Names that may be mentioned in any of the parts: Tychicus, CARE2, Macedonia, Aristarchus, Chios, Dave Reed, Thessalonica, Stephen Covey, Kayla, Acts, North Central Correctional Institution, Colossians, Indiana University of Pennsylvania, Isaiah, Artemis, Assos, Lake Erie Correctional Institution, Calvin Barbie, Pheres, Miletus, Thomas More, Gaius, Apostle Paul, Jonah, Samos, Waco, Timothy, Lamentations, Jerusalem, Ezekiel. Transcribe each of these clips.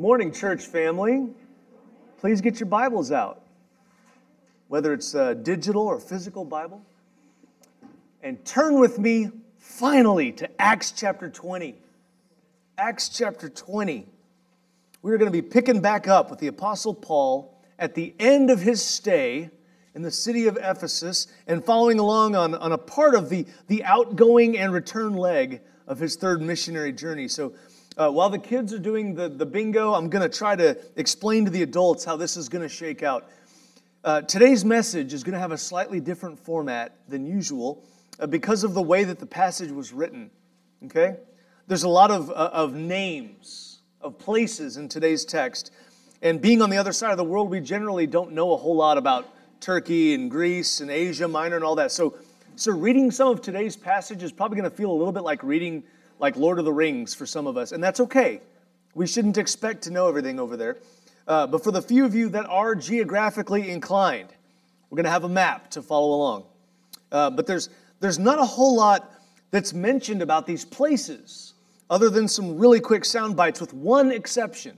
Morning, church family. Please get your Bibles out, whether it's a digital or physical Bible, and turn with me finally to Acts chapter 20. Acts chapter 20. We're going to be picking back up with the Apostle Paul at the end of his stay in the city of Ephesus and following along on a part of the outgoing and return leg of his third missionary journey. So while the kids are doing the bingo, I'm going to try to explain to the adults how this is going to shake out. Today's message is going to have a slightly different format than usual because of the way that the passage was written, okay? There's a lot of names, of places in today's text. And being on the other side of the world, we generally don't know a whole lot about Turkey and Greece and Asia Minor and all that. So reading some of today's passage is probably going to feel a little bit like reading like Lord of the Rings for some of us, and that's okay. We shouldn't expect to know everything over there. But for the few of you that are geographically inclined, we're going to have a map to follow along. But there's not a whole lot that's mentioned about these places, other than some really quick sound bites with one exception,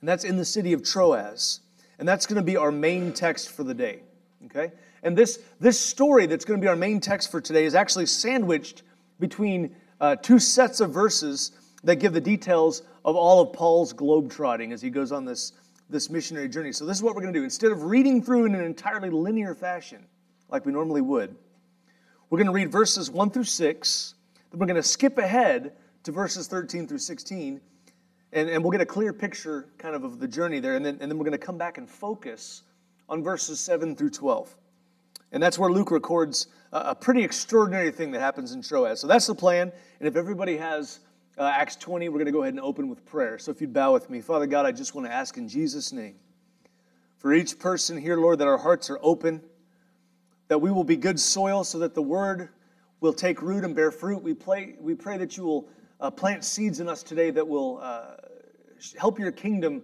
and that's in the city of Troas. And that's going to be our main text for the day, okay? And this story that's going to be our main text for today is actually sandwiched between two sets of verses that give the details of all of Paul's globetrotting as he goes on this missionary journey. So this is what we're going to do. Instead of reading through in an entirely linear fashion, like we normally would, we're going to read verses 1 through 6, then we're going to skip ahead to verses 13 through 16, and we'll get a clear picture kind of the journey there, and then we're going to come back and focus on verses 7 through 12. And that's where Luke records a pretty extraordinary thing that happens in Troas. So that's the plan. And if everybody has Acts 20, we're going to go ahead and open with prayer. So if you'd bow with me. Father God, I just want to ask in Jesus' name, for each person here, Lord, that our hearts are open, that we will be good soil so that the word will take root and bear fruit. We pray that you will plant seeds in us today that will help your kingdom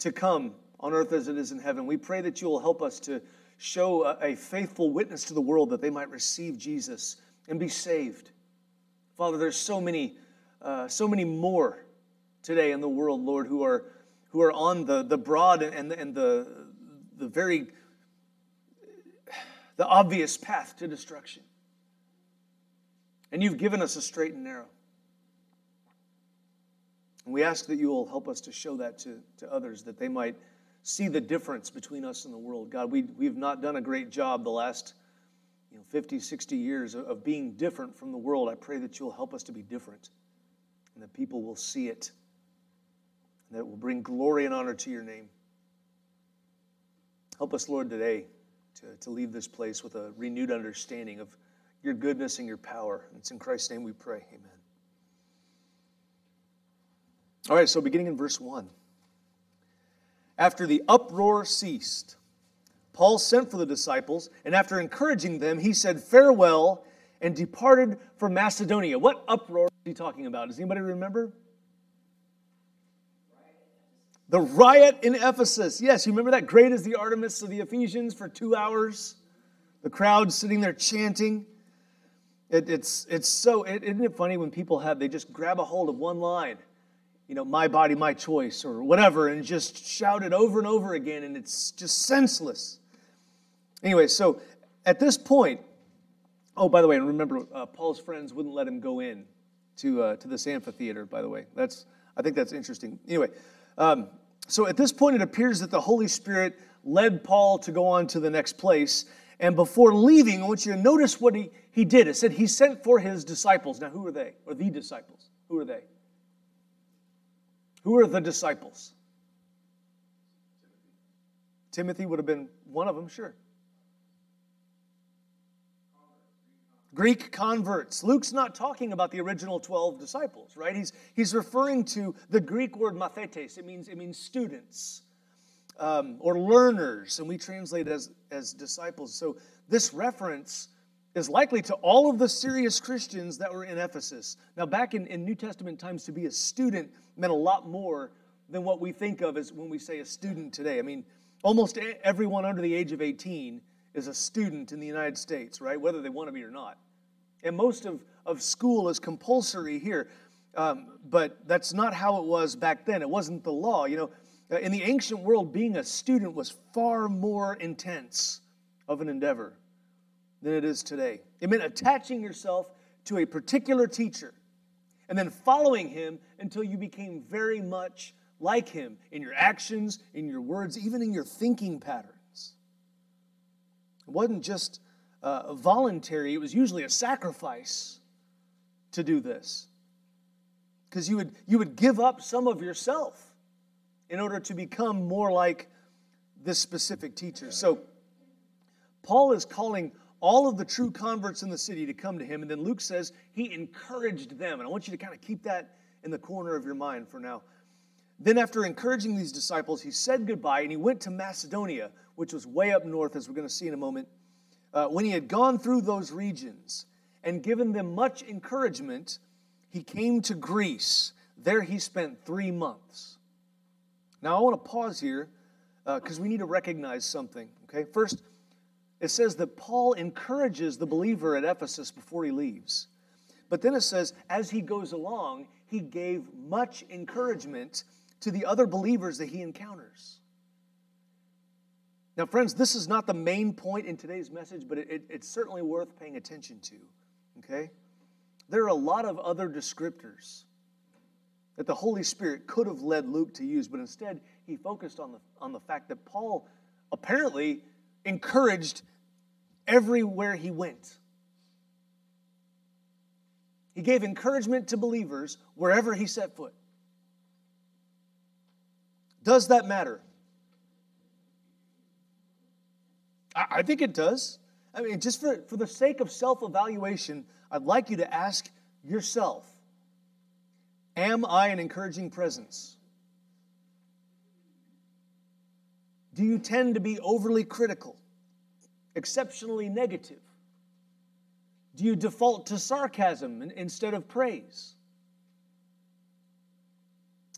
to come on earth as it is in heaven. We pray that you will help us to show a faithful witness to the world that they might receive Jesus and be saved. Father, there's so many more today in the world, Lord, who are on the broad and the very the obvious path to destruction. And you've given us a straight and narrow. And we ask that you will help us to show that to others, that they might see the difference between us and the world. God, we've not done a great job the last 50, 60 years of being different from the world. I pray that you'll help us to be different and that people will see it, and that it will bring glory and honor to your name. Help us, Lord, today to leave this place with a renewed understanding of your goodness and your power. It's in Christ's name we pray. Amen. All right, so beginning in verse 1. After the uproar ceased, Paul sent for the disciples, and after encouraging them, he said farewell and departed for Macedonia. What uproar is he talking about? Does anybody remember? The riot in Ephesus. Yes, you remember that? Great is the Artemis of the Ephesians for 2 hours. The crowd sitting there chanting. Isn't it funny when people they just grab a hold of one line? My body, my choice, or whatever, and just shout it over and over again, and it's just senseless. Anyway, so at this point, oh, by the way, and remember, Paul's friends wouldn't let him go in to this amphitheater, by the way. I think that's interesting. Anyway, so at this point, it appears that the Holy Spirit led Paul to go on to the next place, and before leaving, I want you to notice what he did. It said he sent for his disciples. Now, who are they? Or the disciples. Who are they? Who are the disciples? Timothy would have been one of them, sure. Greek converts. Luke's not talking about the original 12 disciples, right? He's referring to the Greek word mathetes. It means students or learners, and we translate it as disciples. So this reference is likely to all of the serious Christians that were in Ephesus. Now, back in New Testament times, to be a student meant a lot more than what we think of as when we say a student today. Almost everyone under the age of 18 is a student in the United States, right? Whether they want to be or not. And most of school is compulsory here. But that's not how it was back then. It wasn't the law. You know, in the ancient world, being a student was far more intense of an endeavor than it is today. It meant attaching yourself to a particular teacher and then following him until you became very much like him in your actions, in your words, even in your thinking patterns. It wasn't just voluntary. It was usually a sacrifice to do this, because you would give up some of yourself in order to become more like this specific teacher. So Paul is calling all of the true converts in the city to come to him, and then Luke says he encouraged them. And I want you to kind of keep that in the corner of your mind for now. Then after encouraging these disciples, he said goodbye, and he went to Macedonia, which was way up north, as we're going to see in a moment. When he had gone through those regions and given them much encouragement, he came to Greece. There he spent 3 months. Now I want to pause here because we need to recognize something. Okay, first, it says that Paul encourages the believer at Ephesus before he leaves. But then it says, as he goes along, he gave much encouragement to the other believers that he encounters. Now, friends, this is not the main point in today's message, but it's certainly worth paying attention to, okay? There are a lot of other descriptors that the Holy Spirit could have led Luke to use, but instead he focused on the fact that Paul apparently encouraged everywhere he went. He gave encouragement to believers wherever he set foot. Does that matter? I think it does. I mean, just for the sake of self-evaluation, I'd like you to ask yourself, am I an encouraging presence? Do you tend to be overly critical, exceptionally negative? Do you default to sarcasm instead of praise?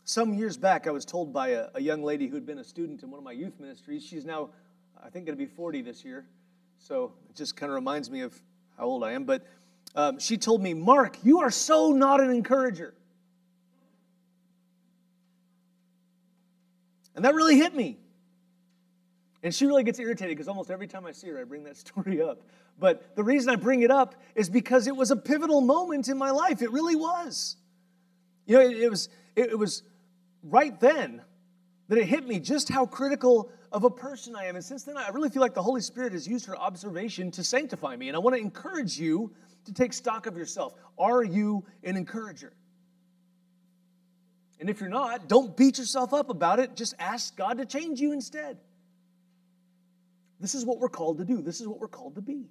Some years back, I was told by a young lady who had been a student in one of my youth ministries. She's now, I think, going to be 40 this year. So it just kind of reminds me of how old I am. But she told me, "Mark, you are so not an encourager." And that really hit me. And she really gets irritated because almost every time I see her, I bring that story up. But the reason I bring it up is because it was a pivotal moment in my life. It really was. You know, it was right then that it hit me just how critical of a person I am. And since then, I really feel like the Holy Spirit has used her observation to sanctify me. And I want to encourage you to take stock of yourself. Are you an encourager? And if you're not, don't beat yourself up about it. Just ask God to change you instead. This is what we're called to do. This is what we're called to be,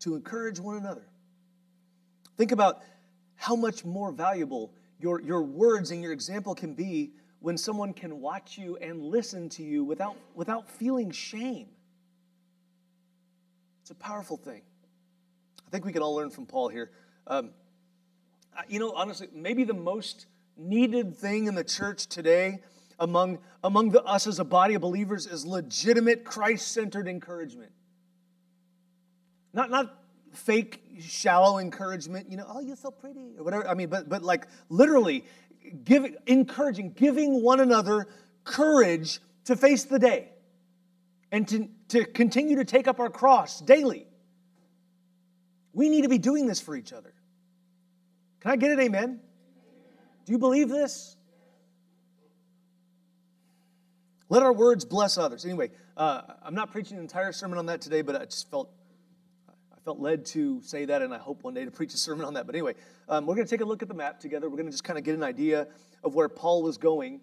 to encourage one another. Think about how much more valuable your words and your example can be when someone can watch you and listen to you without feeling shame. It's a powerful thing. I think we can all learn from Paul here. You know, honestly, maybe the most needed thing in the church today among us as a body of believers is legitimate Christ-centered encouragement. Not fake, shallow encouragement, you know, "Oh, you're so pretty," or whatever. I mean, but like literally giving one another courage to face the day and to continue to take up our cross daily. We need to be doing this for each other. Can I get it? Amen? Do you believe this? Let our words bless others. Anyway, I'm not preaching an entire sermon on that today, but I felt led to say that, and I hope one day to preach a sermon on that. But anyway, we're going to take a look at the map together. We're going to just kind of get an idea of where Paul was going.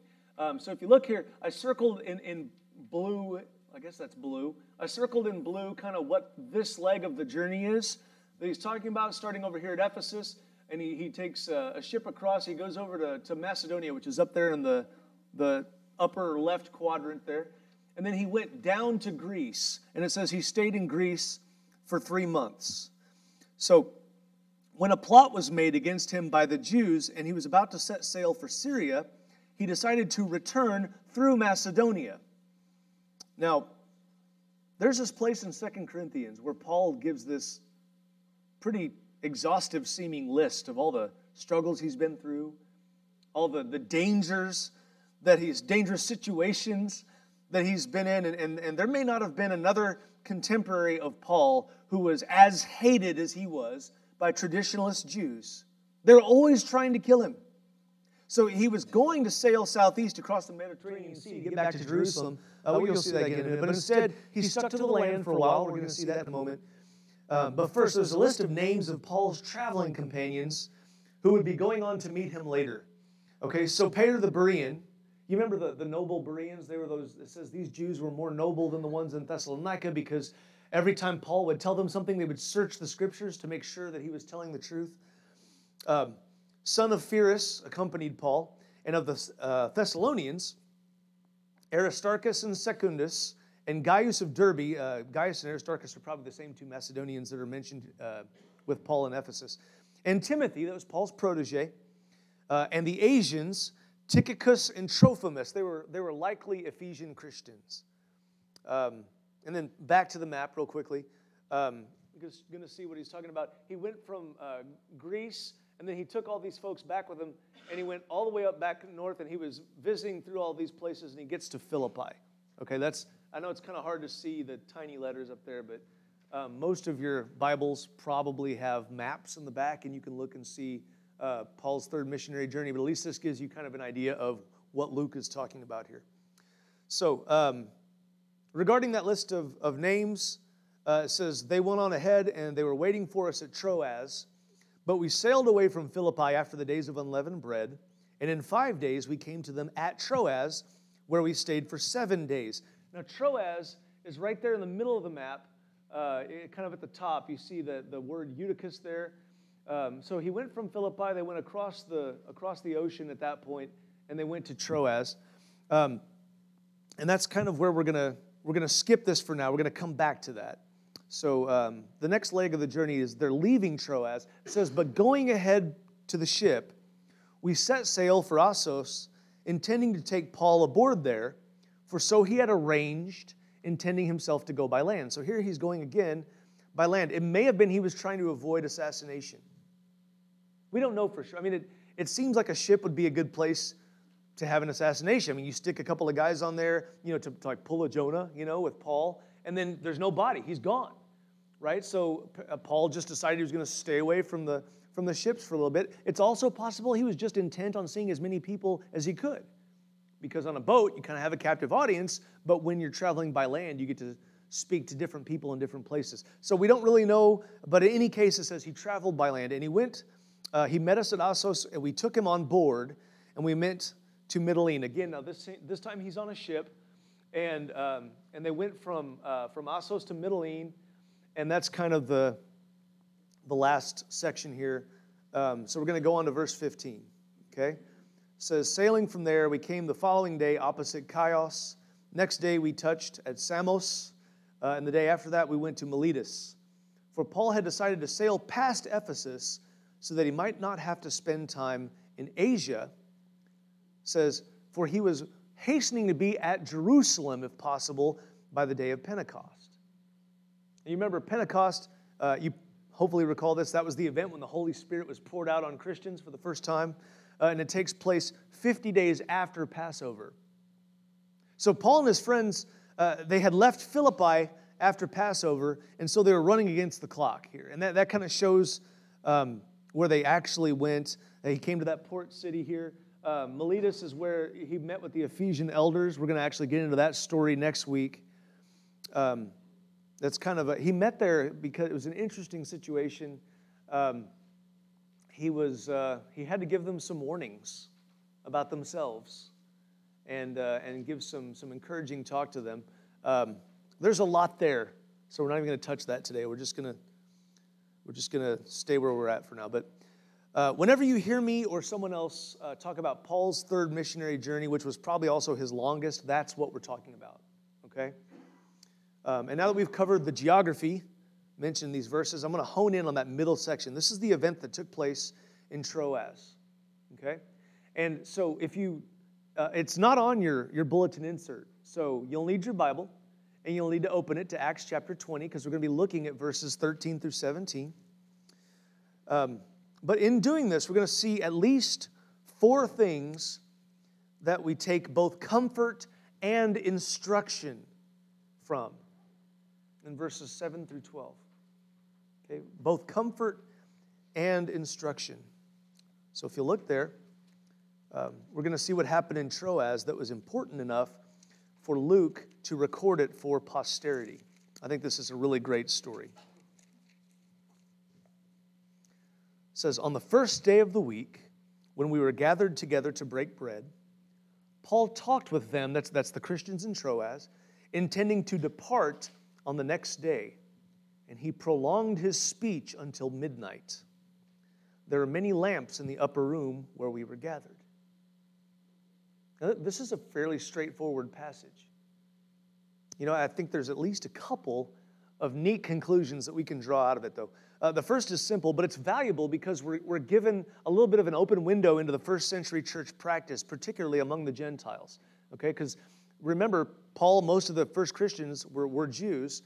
So if you look here, I circled in blue, I guess that's blue. I circled in blue kind of what this leg of the journey is that he's talking about, starting over here at Ephesus. And he takes a ship across. He goes over to Macedonia, which is up there in the upper left quadrant there. And then he went down to Greece. And it says he stayed in Greece for 3 months. So when a plot was made against him by the Jews and he was about to set sail for Syria, he decided to return through Macedonia. Now, there's this place in 2 Corinthians where Paul gives this pretty exhaustive seeming list of all the struggles he's been through, all the dangers that he's, dangerous situations that he's been in. And there may not have been another contemporary of Paul who was as hated as he was by traditionalist Jews. They're always trying to kill him. So he was going to sail southeast across the Mediterranean Sea to get back to Jerusalem. We'll see that again in a minute. But instead, he stuck to the land for a while. We're going to see that in a moment. But first, there's a list of names of Paul's traveling companions who would be going on to meet him later. Okay, so Peter the Berean. You remember the noble Bereans? They were those, it says these Jews were more noble than the ones in Thessalonica because every time Paul would tell them something, they would search the scriptures to make sure that he was telling the truth. Son of Pheres accompanied Paul, and of the Thessalonians, Aristarchus and Secundus, and Gaius of Derbe. Gaius and Aristarchus are probably the same two Macedonians that are mentioned with Paul in Ephesus. And Timothy, that was Paul's protege, and the Asians, Tychicus and Trophimus. They were likely Ephesian Christians. And then back to the map real quickly. We're going to see what he's talking about. He went from Greece, and then he took all these folks back with him, and he went all the way up back north, and he was visiting through all these places, and he gets to Philippi. Okay, I know it's kind of hard to see the tiny letters up there, but most of your Bibles probably have maps in the back, and you can look and see Paul's third missionary journey, but at least this gives you kind of an idea of what Luke is talking about here. So, regarding that list of names, it says, they went on ahead, and they were waiting for us at Troas. But we sailed away from Philippi after the days of unleavened bread, and in 5 days we came to them at Troas, where we stayed for 7 days. Now, Troas is right there in the middle of the map, kind of at the top. You see the word Eutychus there. So he went from Philippi, they went across the ocean at that point, and they went to Troas. And that's kind of where we're gonna skip this for now. We're gonna come back to that. So the next leg of the journey is they're leaving Troas. It says, but going ahead to the ship, we set sail for Assos, intending to take Paul aboard there, for so he had arranged, intending himself to go by land. So here he's going again by land. It may have been he was trying to avoid assassination. We don't know for sure. I mean, it seems like a ship would be a good place to have an assassination. I mean, you stick a couple of guys on there, to like pull a Jonah, with Paul, and then there's no body. He's gone. Right, so Paul just decided he was going to stay away from the ships for a little bit. It's also possible he was just intent on seeing as many people as he could, because on a boat you kind of have a captive audience, but when you're traveling by land, you get to speak to different people in different places. So we don't really know, but in any case, it says he traveled by land, and he went. He met us at Assos, and we took him on board, and we went to Mytilene again. Now this time he's on a ship, and they went from Assos to Mytilene. And that's kind of the last section here. So we're going to go on to verse 15, okay? It says, sailing from there, we came the following day opposite Chios. Next day we touched at Samos, and the day after that we went to Miletus. For Paul had decided to sail past Ephesus so that he might not have to spend time in Asia. It says, for he was hastening to be at Jerusalem, if possible, by the day of Pentecost. You remember Pentecost, you hopefully recall this. That was the event when the Holy Spirit was poured out on Christians for the first time. And it takes place 50 days after Passover. So Paul and his friends, they had left Philippi after Passover. And so they were running against the clock here. And that kind of shows where they actually went. He came to that port city here. Miletus is where he met with the Ephesian elders. We're going to actually get into that story next week. That's kind of he met there because it was an interesting situation. He had to give them some warnings about themselves, and give some encouraging talk to them. There's a lot there, so we're not even going to touch that today. We're just gonna stay where we're at for now. But whenever you hear me or someone else talk about Paul's third missionary journey, which was probably also his longest, that's what we're talking about. Okay. And now that we've covered the geography mentioned in these verses, I'm going to hone in on that middle section. This is the event that took place in Troas, okay? And so if you, it's not on your bulletin insert, so you'll need your Bible, and you'll need to open it to Acts chapter 20, because we're going to be looking at verses 13 through 17. But in doing this, we're going to see at least four things that we take both comfort and instruction from in verses 7 through 12. Okay, both comfort and instruction. So if you look there, we're going to see what happened in Troas that was important enough for Luke to record it for posterity. I think this is a really great story. It says, on the first day of the week, when we were gathered together to break bread, Paul talked with them, that's the Christians in Troas, intending to depart on the next day, and he prolonged his speech until midnight. There are many lamps in the upper room where we were gathered. Now, this is a fairly straightforward passage. You know, I think there's at least a couple of neat conclusions that we can draw out of it, though. The first is simple, but it's valuable because we're given a little bit of an open window into the first century church practice, particularly among the Gentiles, okay? Because remember, Paul, most of the first Christians were Jews.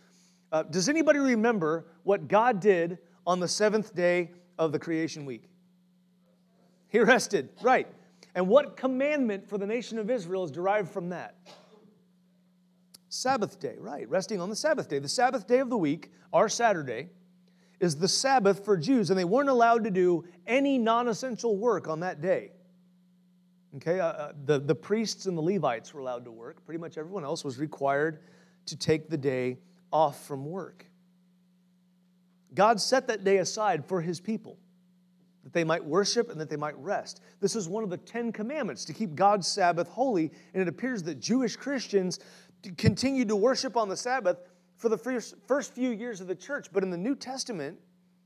Does anybody remember what God did on the seventh day of the creation week? He rested, right. And what commandment for the nation of Israel is derived from that? Sabbath day, right, resting on the Sabbath day. The Sabbath day of the week, our Saturday, is the Sabbath for Jews, and they weren't allowed to do any non-essential work on that day. Okay, the priests and the Levites were allowed to work. Pretty much everyone else was required to take the day off from work. God set that day aside for his people, that they might worship and that they might rest. This is one of the Ten Commandments, to keep God's Sabbath holy, and it appears that Jewish Christians continued to worship on the Sabbath for the first few years of the church. But in the New Testament,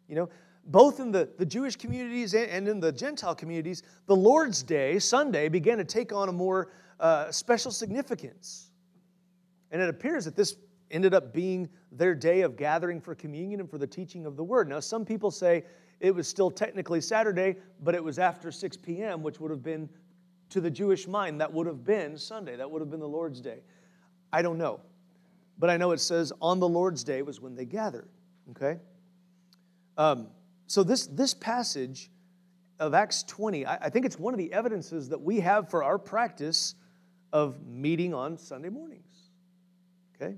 you know, both in the Jewish communities and in the Gentile communities, the Lord's Day, Sunday, began to take on a more special significance. And it appears that this ended up being their day of gathering for communion and for the teaching of the Word. Now, some people say it was still technically Saturday, but it was after 6 p.m., which would have been, to the Jewish mind, that would have been Sunday. That would have been the Lord's Day. I don't know. But I know it says on the Lord's Day was when they gathered, okay? So this passage of Acts 20, I think it's one of the evidences that we have for our practice of meeting on Sunday mornings, okay?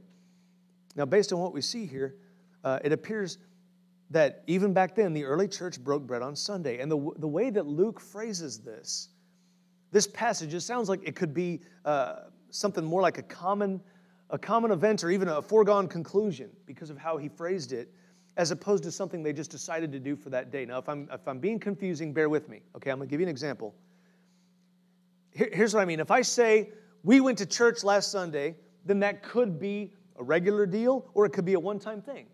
Now, based on what we see here, it appears that even back then, the early church broke bread on Sunday. And the way that Luke phrases this passage, it sounds like it could be something more like a common event or even a foregone conclusion because of how he phrased it, as opposed to something they just decided to do for that day. Now, if I'm being confusing, bear with me. Okay, I'm going to give you an example. Here's what I mean. If I say, we went to church last Sunday, then that could be a regular deal or it could be a one-time thing,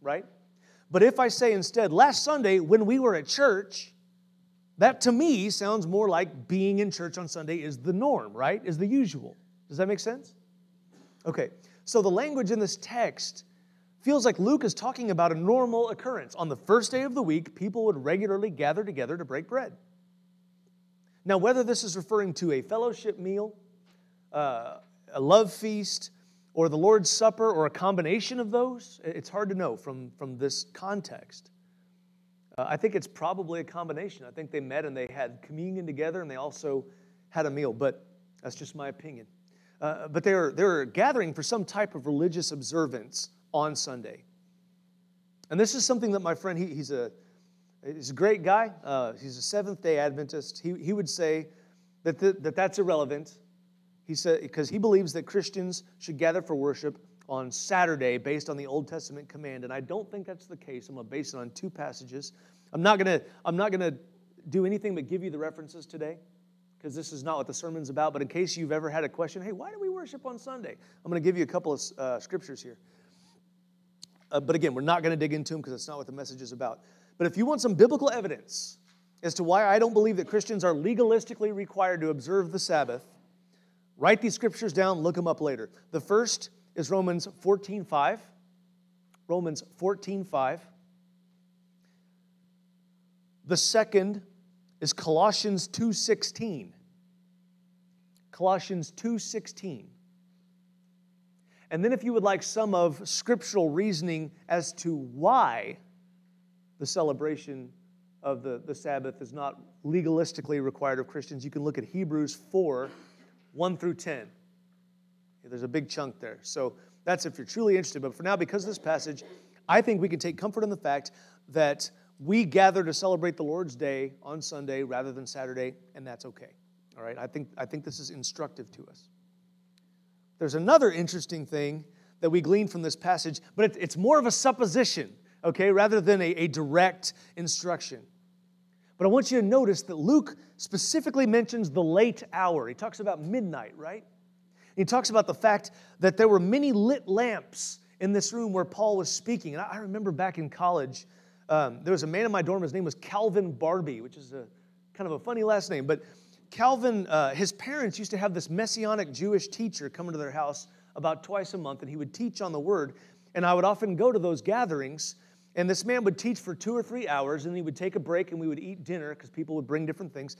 right? But if I say instead, last Sunday when we were at church, that to me sounds more like being in church on Sunday is the norm, right? Is the usual. Does that make sense? Okay, so the language in this text feels like Luke is talking about a normal occurrence. On the first day of the week, people would regularly gather together to break bread. Now, whether this is referring to a fellowship meal, a love feast, or the Lord's Supper, or a combination of those, it's hard to know from this context. I think it's probably a combination. I think they met and they had communion together, and they also had a meal, but that's just my opinion. But they were gathering for some type of religious observance on Sunday. And this is something that my friend, he's a great guy. He's a Seventh-day Adventist. He would say that's irrelevant. He said, because he believes that Christians should gather for worship on Saturday based on the Old Testament command, and I don't think that's the case. I'm going to base it on two passages. I'm not going to do anything but give you the references today, because this is not what the sermon's about. But in case you've ever had a question, hey, why do we worship on Sunday? I'm going to give you a couple of scriptures here. But again, we're not going to dig into them because it's not what the message is about. But if you want some biblical evidence as to why I don't believe that Christians are legalistically required to observe the Sabbath, write these scriptures down, look them up later. The first is Romans 14:5. Romans 14:5. The second is Colossians 2:16. Colossians 2:16. And then if you would like some of scriptural reasoning as to why the celebration of the Sabbath is not legalistically required of Christians, you can look at Hebrews 4, 1 through 10. There's a big chunk there. So that's if you're truly interested. But for now, because of this passage, I think we can take comfort in the fact that we gather to celebrate the Lord's Day on Sunday rather than Saturday, and that's okay. All right? I think this is instructive to us. There's another interesting thing that we glean from this passage, but it's more of a supposition, okay, rather than a direct instruction. But I want you to notice that Luke specifically mentions the late hour. He talks about midnight, right? He talks about the fact that there were many lit lamps in this room where Paul was speaking. And I remember back in college, there was a man in my dorm, his name was Calvin Barbie, which is a kind of a funny last name. But Calvin, his parents used to have this messianic Jewish teacher come into their house about twice a month, and he would teach on the Word. And I would often go to those gatherings, and this man would teach for 2 or 3 hours, and he would take a break, and we would eat dinner because people would bring different things.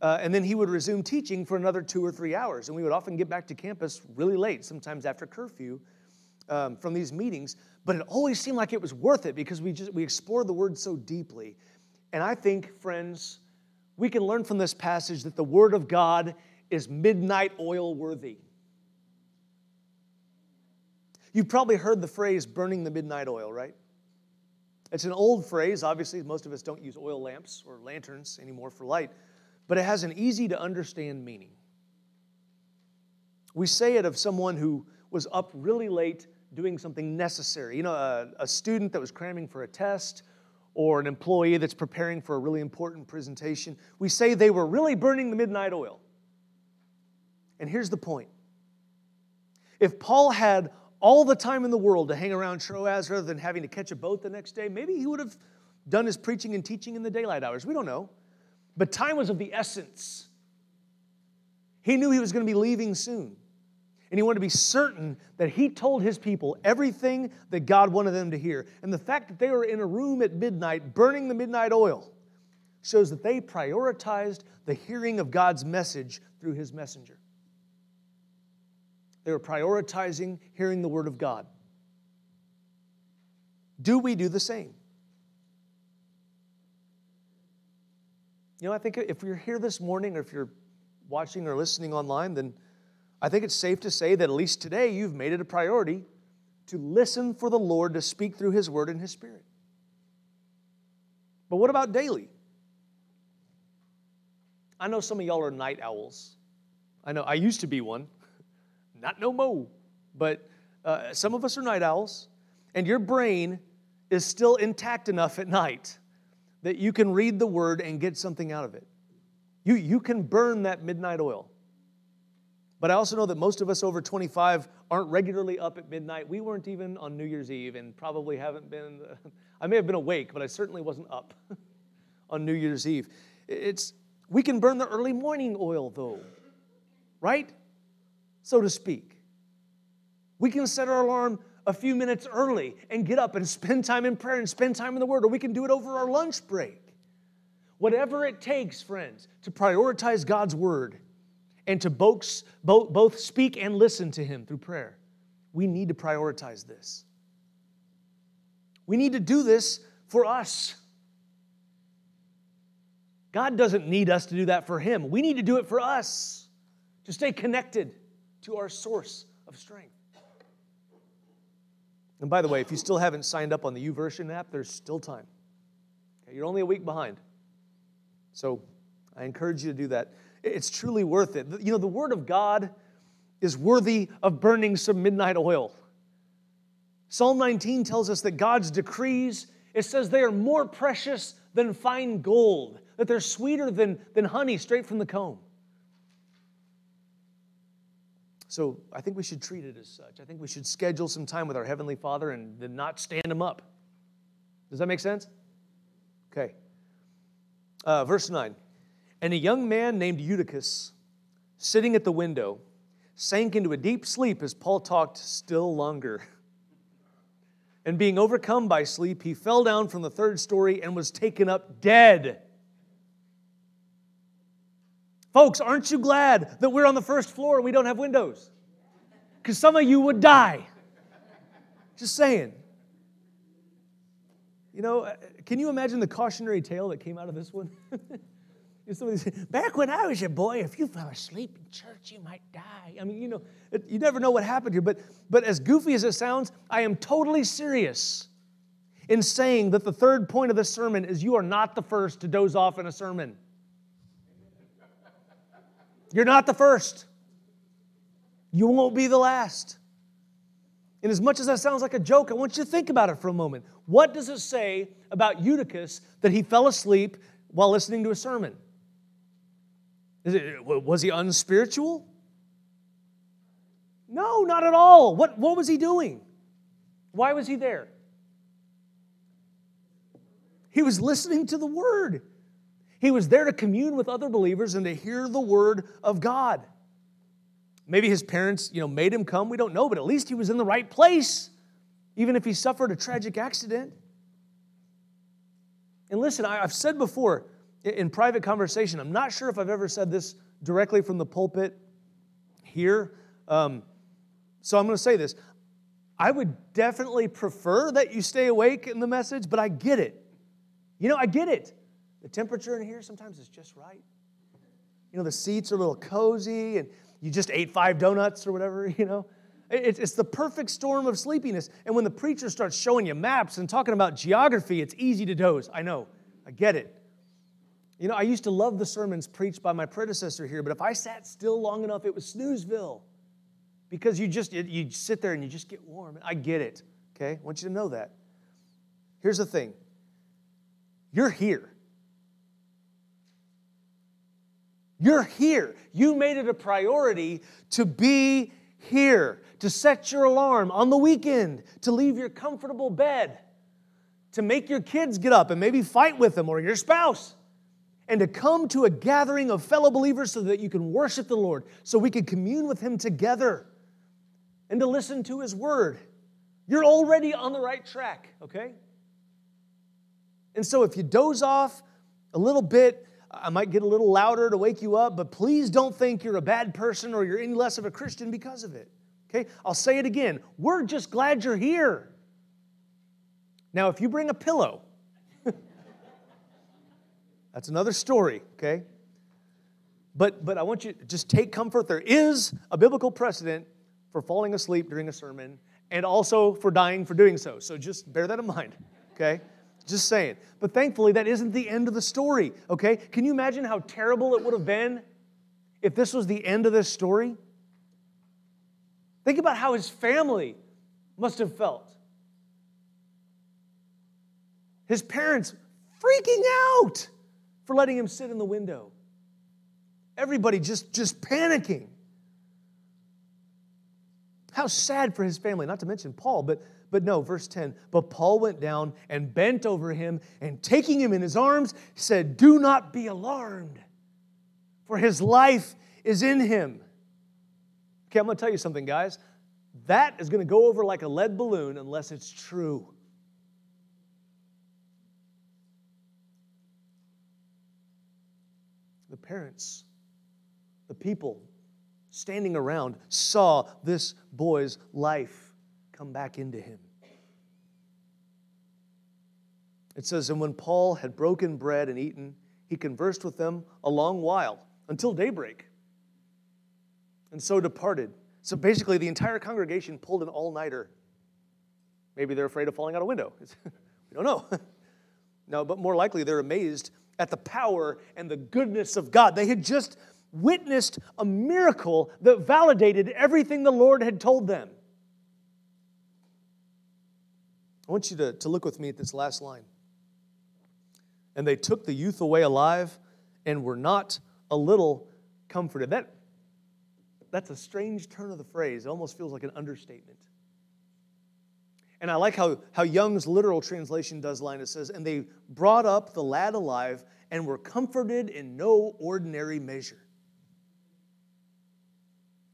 And then he would resume teaching for another 2 or 3 hours. And we would often get back to campus really late, sometimes after curfew, from these meetings. But it always seemed like it was worth it because we explored the Word so deeply. And I think, friends, we can learn from this passage that the Word of God is midnight oil worthy. You've probably heard the phrase burning the midnight oil, right? It's an old phrase. Obviously, most of us don't use oil lamps or lanterns anymore for light. But it has an easy-to-understand meaning. We say it of someone who was up really late doing something necessary. You know, a student that was cramming for a test or an employee that's preparing for a really important presentation. We say they were really burning the midnight oil. And here's the point. If Paul had all the time in the world to hang around Troas rather than having to catch a boat the next day, maybe he would have done his preaching and teaching in the daylight hours. We don't know. But time was of the essence. He knew he was going to be leaving soon. And he wanted to be certain that he told his people everything that God wanted them to hear. And the fact that they were in a room at midnight burning the midnight oil shows that they prioritized the hearing of God's message through his messenger. They were prioritizing hearing the Word of God. Do we do the same? You know, I think if you're here this morning or if you're watching or listening online, then I think it's safe to say that at least today you've made it a priority to listen for the Lord to speak through His Word and His Spirit. But what about daily? I know some of y'all are night owls. I know I used to be one. Not no mo. But some of us are night owls, and your brain is still intact enough at night that you can read the Word and get something out of it. You can burn that midnight oil. But I also know that most of us over 25 aren't regularly up at midnight. We weren't even on New Year's Eve and probably haven't been. I may have been awake, but I certainly wasn't up on New Year's Eve. We can burn the early morning oil, though, right? So to speak. We can set our alarm a few minutes early and get up and spend time in prayer and spend time in the Word, or we can do it over our lunch break. Whatever it takes, friends, to prioritize God's Word and to both speak and listen to Him through prayer. We need to prioritize this. We need to do this for us. God doesn't need us to do that for Him. We need to do it for us to stay connected to our source of strength. And by the way, if you still haven't signed up on the YouVersion app, there's still time. Okay, you're only a week behind. So I encourage you to do that. It's truly worth it. You know, the Word of God is worthy of burning some midnight oil. Psalm 19 tells us that God's decrees, it says they are more precious than fine gold, that they're sweeter than honey straight from the comb. So I think we should treat it as such. I think we should schedule some time with our Heavenly Father and then not stand Him up. Does that make sense? Okay. Verse 9. And a young man named Eutychus, sitting at the window, sank into a deep sleep as Paul talked still longer. And being overcome by sleep, he fell down from the 3rd story and was taken up dead. Folks, aren't you glad that we're on the 1st floor and we don't have windows? Because some of you would die. Just saying. You know, can you imagine the cautionary tale that came out of this one? Somebody said, back when I was your boy, if you fell asleep in church, you might die. I mean, you know, you never know what happened here. But as goofy as it sounds, I am totally serious in saying that the third point of this sermon is you are not the first to doze off in a sermon. You're not the first. You won't be the last. And as much as that sounds like a joke, I want you to think about it for a moment. What does it say about Eutychus that he fell asleep while listening to a sermon? Was he unspiritual? No, not at all. What was he doing? Why was he there? He was listening to the word. He was there to commune with other believers and to hear the word of God. Maybe his parents, you know, made him come. We don't know, but at least he was in the right place, even if he suffered a tragic accident. And listen, I've said before, in private conversation, I'm not sure if I've ever said this directly from the pulpit here, so I'm going to say this. I would definitely prefer that you stay awake in the message, but I get it. You know, I get it. The temperature in here sometimes is just right. You know, the seats are a little cozy, and you just ate 5 donuts or whatever, you know. It's the perfect storm of sleepiness. And when the preacher starts showing you maps and talking about geography, it's easy to doze. I know. I get it. You know, I used to love the sermons preached by my predecessor here, but if I sat still long enough, it was snoozeville. Because you sit there and you just get warm. I get it, okay? I want you to know that. Here's the thing. You're here. You're here. You made it a priority to be here, to set your alarm on the weekend, to leave your comfortable bed, to make your kids get up and maybe fight with them or your spouse, and to come to a gathering of fellow believers so that you can worship the Lord, so we can commune with Him together, and to listen to His Word. You're already on the right track, okay? And so if you doze off a little bit, I might get a little louder to wake you up, but please don't think you're a bad person or you're any less of a Christian because of it, okay? I'll say it again. We're just glad you're here. Now, if you bring a pillow, that's another story, okay? But I want you to just take comfort. There is a biblical precedent for falling asleep during a sermon and also for dying for doing so. So just bear that in mind, okay? Just saying. But thankfully, that isn't the end of the story, okay? Can you imagine how terrible it would have been if this was the end of this story? Think about how his family must have felt. His parents freaking out for letting him sit in the window. Everybody just panicking. How sad for his family, not to mention Paul, but no, verse 10. But Paul went down and bent over him and taking him in his arms, said, do not be alarmed, for his life is in him. Okay, I'm going to tell you something, guys. That is going to go over like a lead balloon unless it's true. The parents, the people standing around saw this boy's life come back into him. It says, and when Paul had broken bread and eaten, he conversed with them a long while, until daybreak, and so departed. So basically the entire congregation pulled an all-nighter. Maybe they're afraid of falling out a window. We don't know. No, but more likely they're amazed at the power and the goodness of God. They had just witnessed a miracle that validated everything the Lord had told them. I want you to look with me at this last line. And they took the youth away alive and were not a little comforted. That's a strange turn of the phrase. It almost feels like an understatement. And I like how Young's literal translation does line. It says, and they brought up the lad alive and were comforted in no ordinary measure.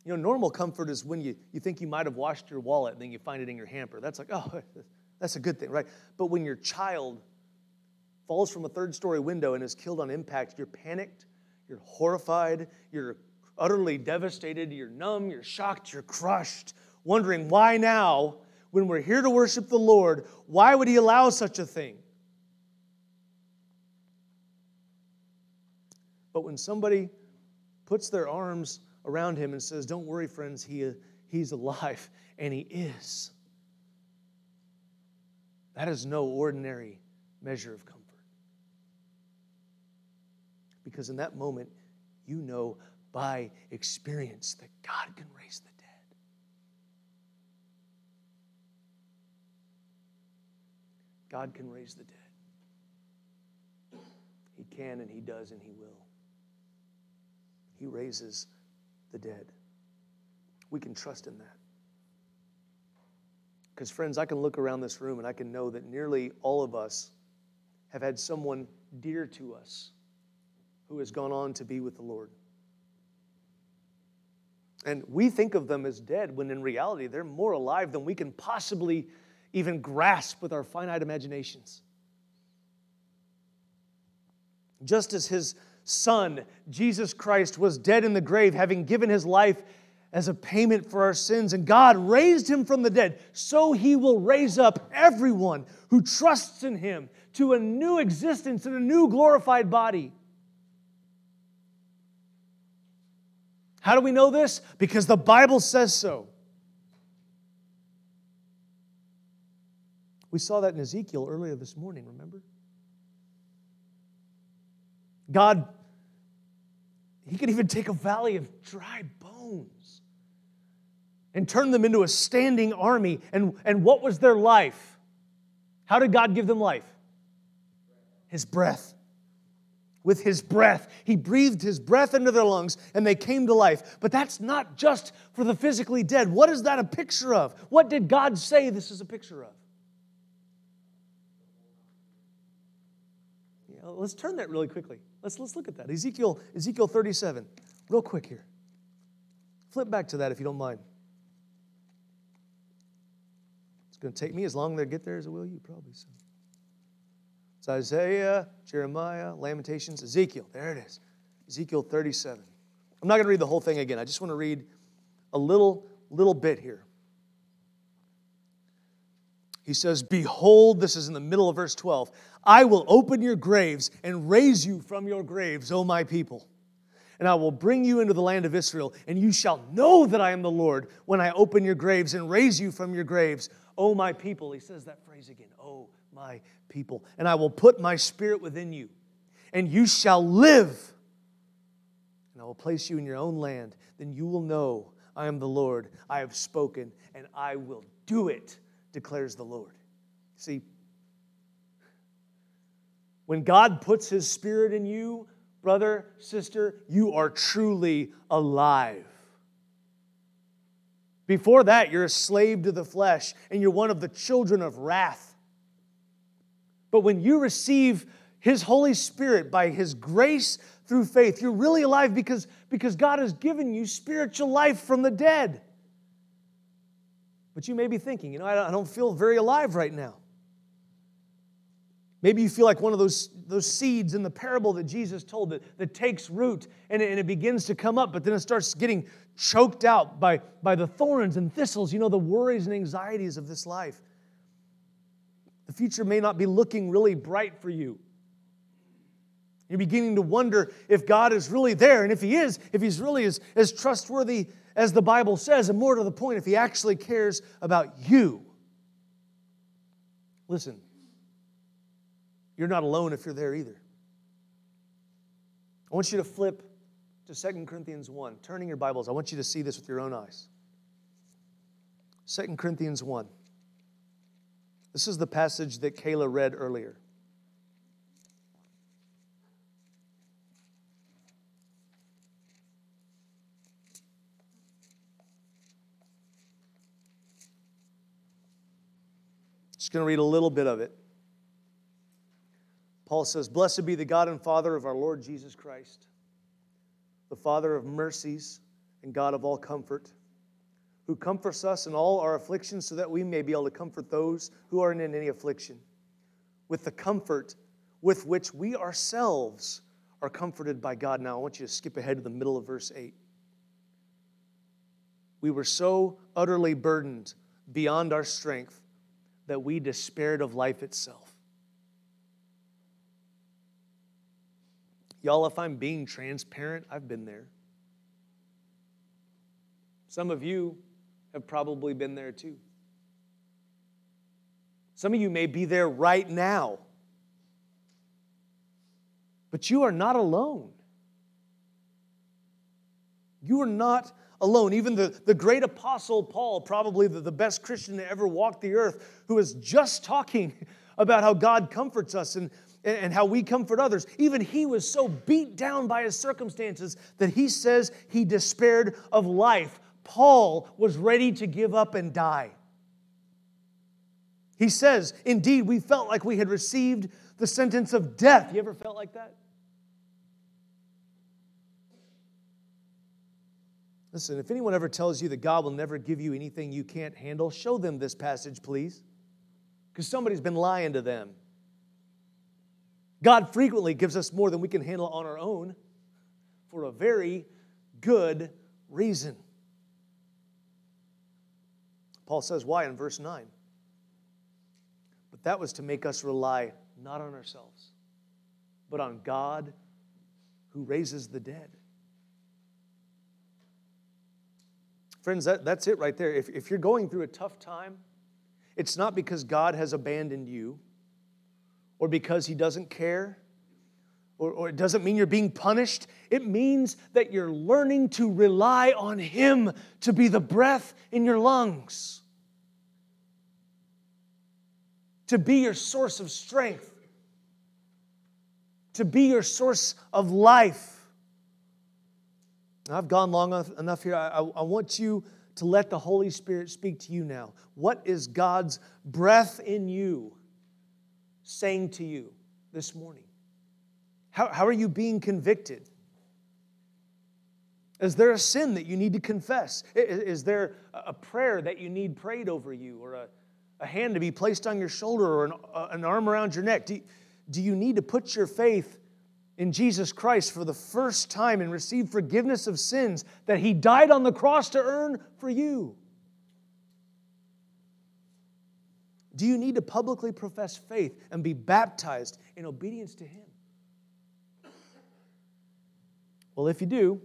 You know, normal comfort is when you think you might have washed your wallet and then you find it in your hamper. That's like, oh, that's a good thing, right? But when your child falls from a third-story window and is killed on impact, you're panicked, you're horrified, you're utterly devastated, you're numb, you're shocked, you're crushed, wondering why now. When we're here to worship the Lord, why would He allow such a thing? But when somebody puts their arms around him and says, don't worry, friends, he's alive, and he is. That is no ordinary measure of comfort. Because in that moment, you know by experience that God can raise the dead. God can raise the dead. He can, and he does, and he will. He raises the dead. We can trust in that. Because, friends, I can look around this room and I can know that nearly all of us have had someone dear to us who has gone on to be with the Lord. And we think of them as dead when in reality they're more alive than we can possibly even grasp with our finite imaginations. Just as his Son, Jesus Christ, was dead in the grave, having given his life as a payment for our sins, and God raised him from the dead, so he will raise up everyone who trusts in him to a new existence and a new glorified body. How do we know this? Because the Bible says so. We saw that in Ezekiel earlier this morning, remember? God, he could even take a valley of dry bones and turn them into a standing army. And what was their life? How did God give them life? His breath. With his breath, he breathed his breath into their lungs, and they came to life. But that's not just for the physically dead. What is that a picture of? What did God say this is a picture of? Yeah, let's turn that really quickly. Let's look at that. Ezekiel 37, real quick here. Flip back to that if you don't mind. It's going to take me as long to get there as it will you, probably. So it's Isaiah, Jeremiah, Lamentations, Ezekiel. There it is. Ezekiel 37. I'm not going to read the whole thing again. I just want to read a little bit here. He says, behold, this is in the middle of verse 12. I will open your graves and raise you from your graves, O my people. And I will bring you into the land of Israel, and you shall know that I am the Lord when I open your graves and raise you from your graves, O my people. He says that phrase again, O my people. And I will put my spirit within you, and you shall live. And I will place you in your own land. Then you will know I am the Lord. I have spoken, and I will do it, declares the Lord. See, when God puts his spirit in you, brother, sister, you are truly alive. Before that, you're a slave to the flesh, and you're one of the children of wrath. But when you receive his Holy Spirit by his grace through faith, you're really alive because God has given you spiritual life from the dead. But you may be thinking, I don't feel very alive right now. Maybe you feel like one of those seeds in the parable that Jesus told that takes root and it begins to come up, but then it starts getting choked out by the thorns and thistles, the worries and anxieties of this life. The future may not be looking really bright for you. You're beginning to wonder if God is really there, and if he is, if he's really as trustworthy as the Bible says, and more to the point, if he actually cares about you. Listen, you're not alone if you're there either. I want you to flip to 2 Corinthians 1. Turning your Bibles, I want you to see this with your own eyes. 2 Corinthians 1. This is the passage that Kayla read earlier. Going to read a little bit of it. Paul says, blessed be the God and Father of our Lord Jesus Christ, the Father of mercies and God of all comfort, who comforts us in all our afflictions so that we may be able to comfort those who are in any affliction with the comfort with which we ourselves are comforted by God. Now, I want you to skip ahead to the middle of verse 8. We were so utterly burdened beyond our strength that we despaired of life itself. Y'all, if I'm being transparent, I've been there. Some of you have probably been there too. Some of you may be there right now. But you are not alone. You are not alone. Even the great Apostle Paul, probably the best Christian to ever walk the earth, who is just talking about how God comforts us and how we comfort others, even he was so beat down by his circumstances that he says he despaired of life. Paul was ready to give up and die. He says, indeed, we felt like we had received the sentence of death. You ever felt like that? Listen, if anyone ever tells you that God will never give you anything you can't handle, show them this passage, please. Because somebody's been lying to them. God frequently gives us more than we can handle on our own for a very good reason. Paul says why in verse 9. But that was to make us rely not on ourselves, but on God who raises the dead. Friends, that's it right there. If you're going through a tough time, it's not because God has abandoned you or because he doesn't care or it doesn't mean you're being punished. It means that you're learning to rely on him to be the breath in your lungs, to be your source of strength, to be your source of life. I've gone long enough here. I want you to let the Holy Spirit speak to you now. What is God's breath in you saying to you this morning? How are you being convicted? Is there a sin that you need to confess? Is there a prayer that you need prayed over you, or a hand to be placed on your shoulder, or an arm around your neck? Do you need to put your faith in Jesus Christ for the first time and receive forgiveness of sins that he died on the cross to earn for you? Do you need to publicly profess faith and be baptized in obedience to him? Well, if you do,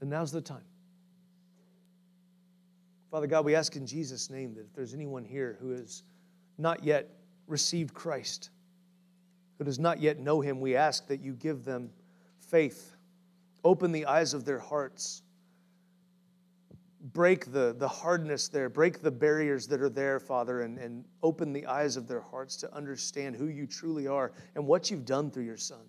then now's the time. Father God, we ask in Jesus' name that if there's anyone here who has not yet received Christ, who does not yet know him, we ask that you give them faith. Open the eyes of their hearts. Break the hardness there. Break the barriers that are there, Father, and open the eyes of their hearts to understand who you truly are and what you've done through your Son.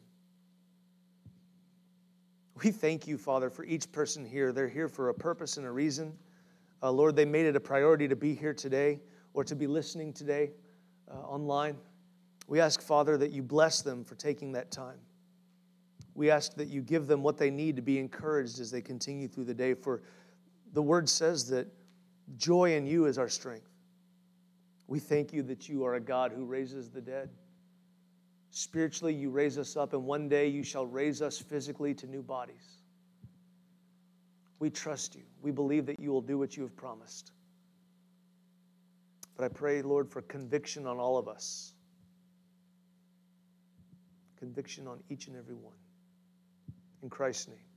We thank you, Father, for each person here. They're here for a purpose and a reason. Lord, they made it a priority to be here today or to be listening today online. We ask, Father, that you bless them for taking that time. We ask that you give them what they need to be encouraged as they continue through the day, for the word says that joy in you is our strength. We thank you that you are a God who raises the dead. Spiritually, you raise us up, and one day you shall raise us physically to new bodies. We trust you. We believe that you will do what you have promised. But I pray, Lord, for conviction on all of us. Conviction on each and every one. In Christ's name.